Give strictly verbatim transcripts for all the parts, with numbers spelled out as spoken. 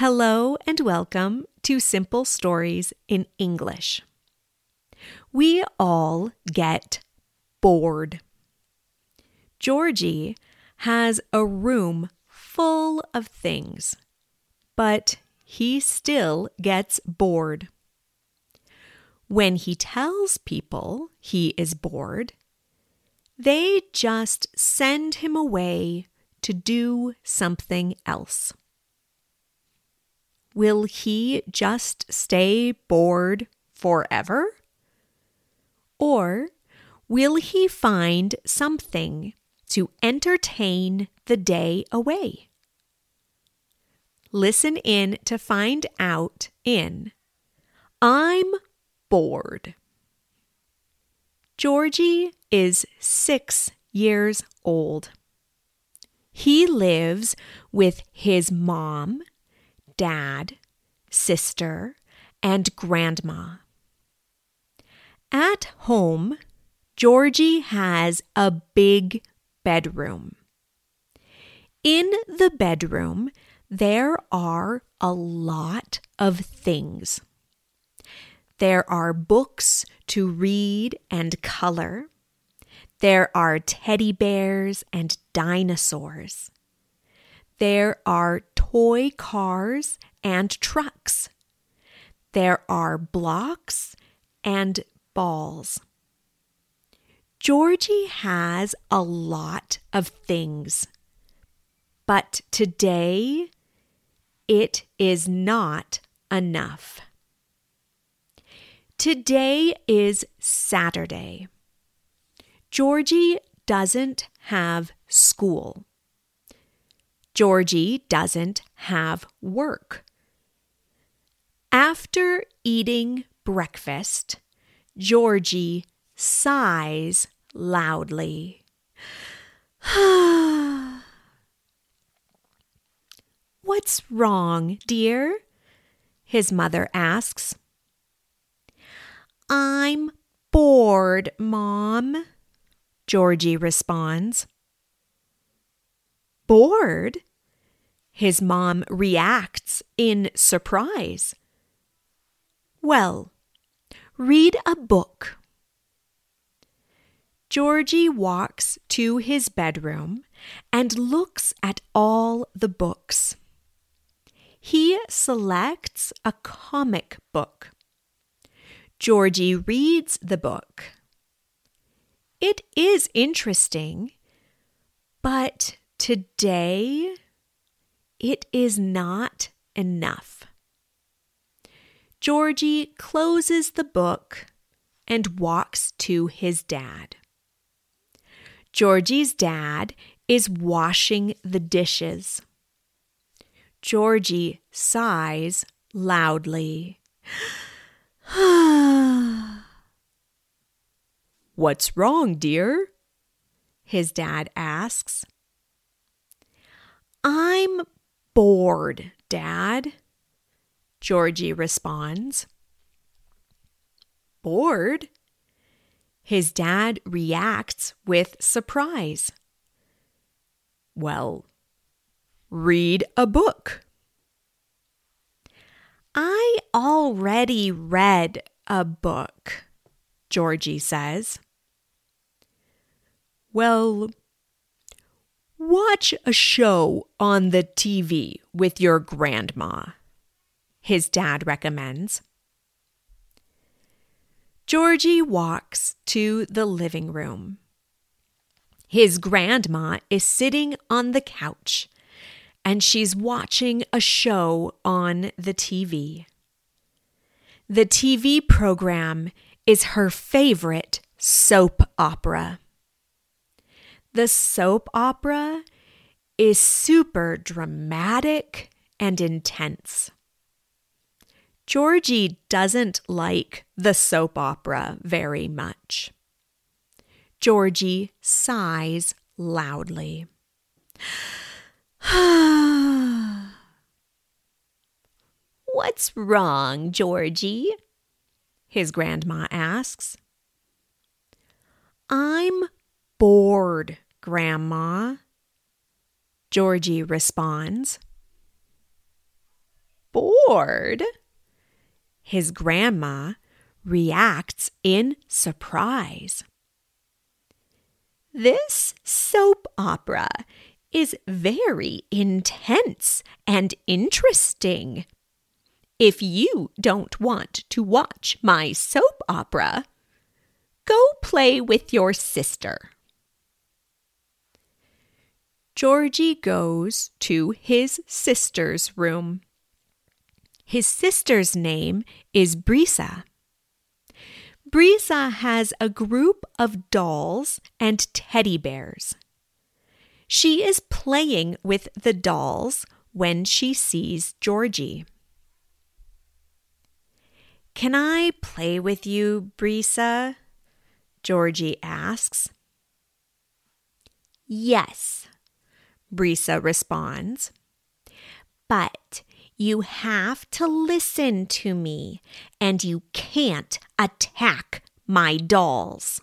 Hello and welcome to Simple Stories in English. We all get bored. Georgie has a room full of things, but he still gets bored. When he tells people he is bored, they just send him away to do something else. Will he just stay bored forever? Or will he find something to entertain the day away? Listen in to find out in I'm bored. Georgie is six years old. He lives with his mom, dad, sister, and grandma. At home, Georgie has a big bedroom. In the bedroom, there are a lot of things. There are books to read and color. There are teddy bears and dinosaurs. There are toy cars and trucks. There are blocks and balls. Georgie has a lot of things, but today it is not enough. Today is Saturday. Georgie doesn't have school. Georgie doesn't have work. After eating breakfast, Georgie sighs loudly. "What's wrong, dear?" his mother asks. "I'm bored, Mom," Georgie responds. "Bored?" His mom reacts in surprise. "Well, read a book." Georgie walks to his bedroom and looks at all the books. He selects a comic book. Georgie reads the book. It is interesting, but today it is not enough. Georgie closes the book and walks to his dad. Georgie's dad is washing the dishes. Georgie sighs loudly. "What's wrong, dear?" his dad asks. "I'm bored, Dad," Georgie responds. "Bored?" His dad reacts with surprise. "Well, read a book." "I already read a book," Georgie says. "Well, watch a show on the T V with your grandma," his dad recommends. Georgie walks to the living room. His grandma is sitting on the couch, and she's watching a show on the T V. The T V program is her favorite soap opera. The soap opera is super dramatic and intense. Georgie doesn't like the soap opera very much. Georgie sighs loudly. "What's wrong, Georgie?" his grandma asks. "I'm bored, Grandma," Georgie responds. bored, his grandma reacts in surprise. This soap opera is very intense and interesting. If you don't want to watch my soap opera, go play with your sister. Georgie goes to his sister's room. His sister's name is Brisa. Brisa has a group of dolls and teddy bears. She is playing with the dolls when she sees Georgie. "Can I play with you, Brisa?" Georgie asks. "Yes," Brisa responds. "But you have to listen to me, and you can't attack my dolls."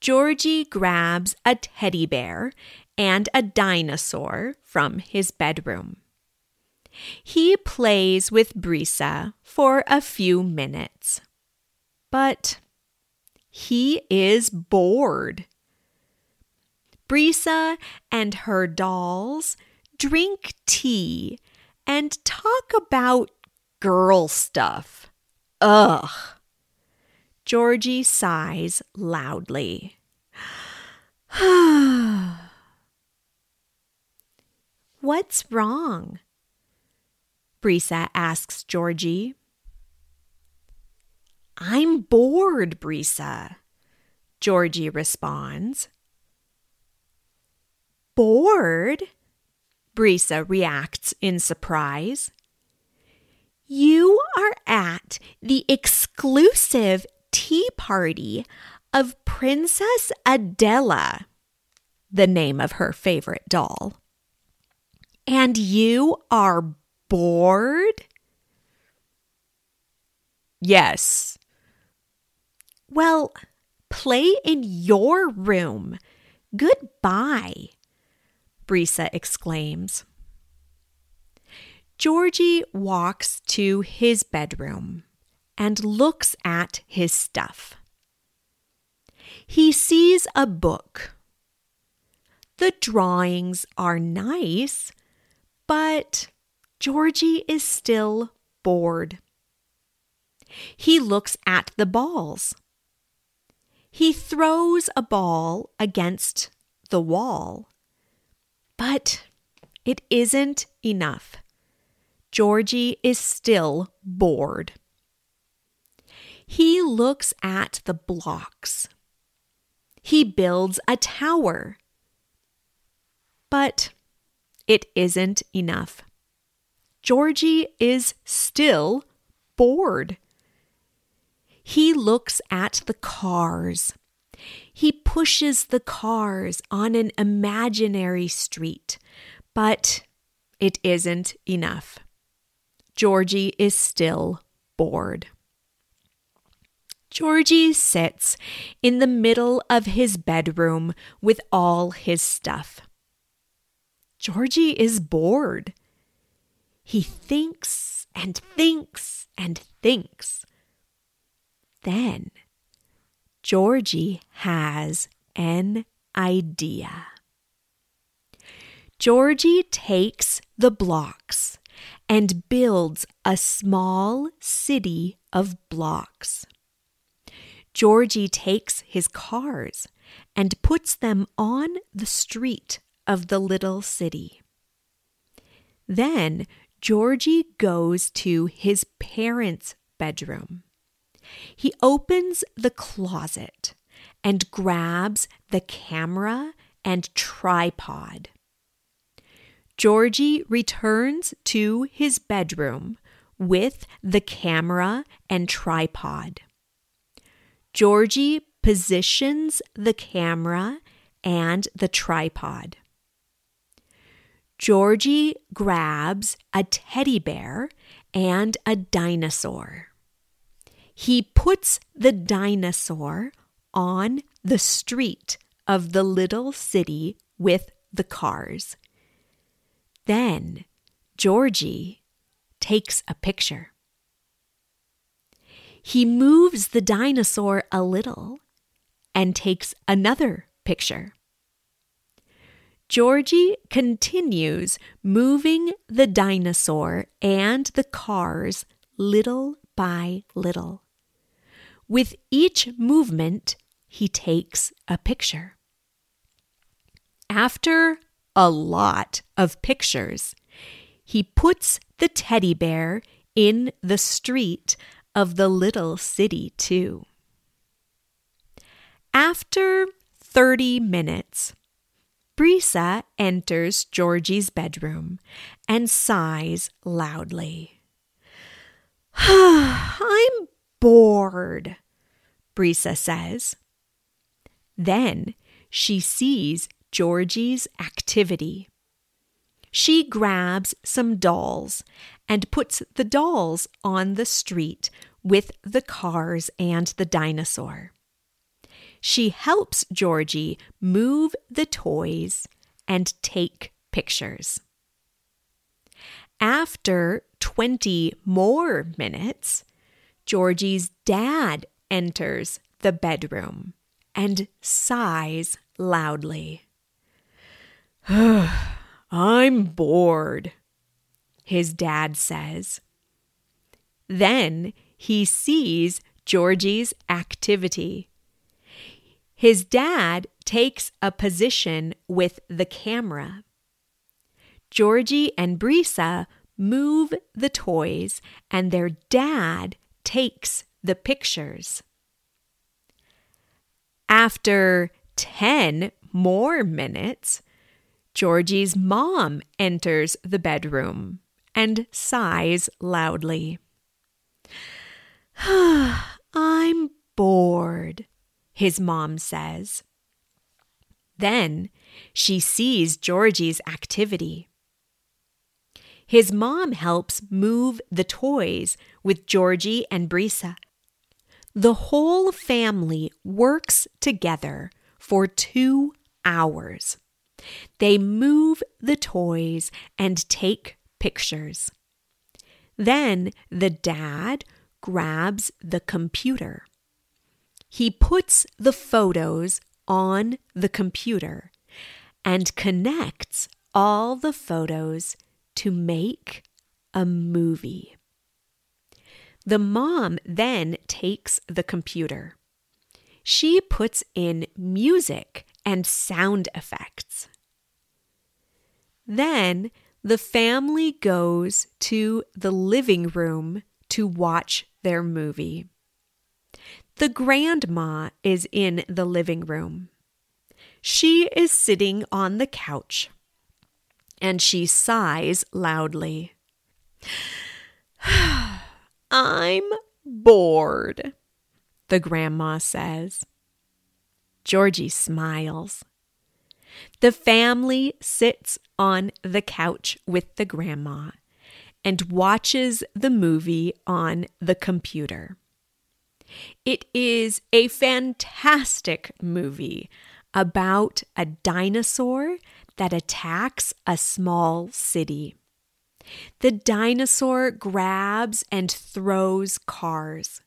Georgie grabs a teddy bear and a dinosaur from his bedroom. He plays with Brisa for a few minutes, but he is bored. Brisa and her dolls drink tea and talk about girl stuff. Ugh. Georgie sighs loudly. "What's wrong?" Brisa asks Georgie. "I'm bored, Brisa," Georgie responds. "Bored?" Brisa reacts in surprise. "You are at the exclusive tea party of Princess Adela," the name of her favorite doll, "and you are bored?" "Yes." "Well, play in your room. Goodbye," Brisa exclaims. Georgie walks to his bedroom and looks at his stuff. He sees a book. The drawings are nice, but Georgie is still bored. He looks at the balls. He throws a ball against the wall, but it isn't enough. Georgie is still bored. He looks at the blocks. He builds a tower, but it isn't enough. Georgie is still bored. He looks at the cars. He pushes the cars on an imaginary street, but it isn't enough. Georgie is still bored. Georgie sits in the middle of his bedroom with all his stuff. Georgie is bored. He thinks and thinks and thinks. Then Georgie has an idea. Georgie takes the blocks and builds a small city of blocks. Georgie takes his cars and puts them on the street of the little city. Then Georgie goes to his parents' bedroom. He opens the closet and grabs the camera and tripod. Georgie returns to his bedroom with the camera and tripod. Georgie positions the camera and the tripod. Georgie grabs a teddy bear and a dinosaur. He puts the dinosaur on the street of the little city with the cars. Then Georgie takes a picture. He moves the dinosaur a little and takes another picture. Georgie continues moving the dinosaur and the cars little by little. With each movement, he takes a picture. After a lot of pictures, he puts the teddy bear in the street of the little city too. After thirty minutes, Brisa enters Georgie's bedroom and sighs loudly. I'm bored, Brisa says. Then she sees Georgie's activity. She grabs some dolls and puts the dolls on the street with the cars and the dinosaur. She helps Georgie move the toys and take pictures. After twenty more minutes, Georgie's dad enters the bedroom and sighs loudly. I'm bored, his dad says. Then he sees Georgie's activity. His dad takes a position with the camera. Georgie and Brisa move the toys, and their dad takes the pictures. After ten more minutes, Georgie's mom enters the bedroom and sighs loudly. I'm bored, his mom says. Then she sees Georgie's activity. His mom helps move the toys with Georgie and Brisa. The whole family works together for two hours. They move the toys and take pictures. Then the dad grabs the computer. He puts the photos on the computer and connects all the photos to make a movie. The mom then takes the computer. She puts in music and sound effects. Then the family goes to the living room to watch their movie. The grandma is in the living room. She is sitting on the couch, and she sighs loudly. I'm bored, the grandma says. Georgie smiles. The family sits on the couch with the grandma and watches the movie on the computer. It is a fantastic movie about a dinosaur that attacks a small city. The dinosaur grabs and throws cars.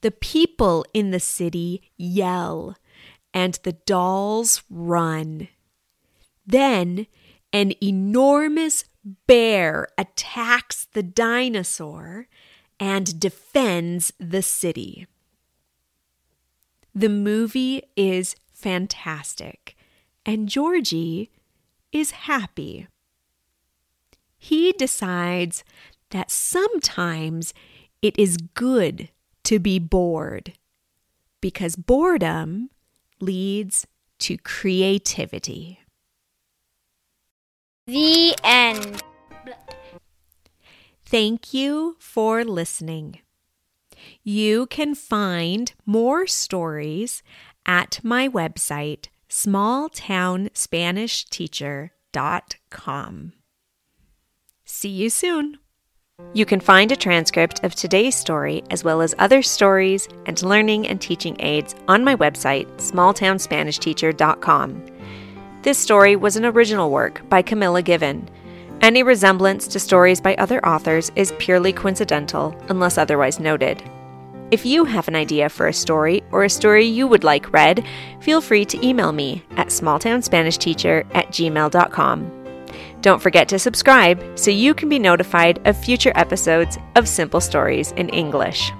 The people in the city yell, and the dolls run. Then an enormous bear attacks the dinosaur and defends the city. The movie is fantastic, and Georgie is happy. He decides that sometimes it is good to be bored, because boredom leads to creativity. The end. Thank you for listening. You can find more stories at my website, small town spanish teacher dot com. See you soon. You can find a transcript of today's story as well as other stories and learning and teaching aids on my website, small town spanish teacher dot com. This story was an original work by Camilla Given. Any resemblance to stories by other authors is purely coincidental, unless otherwise noted. If you have an idea for a story or a story you would like read, feel free to email me at smalltownspanishteacher at gmail dot com. Don't forget to subscribe so you can be notified of future episodes of Simple Stories in English.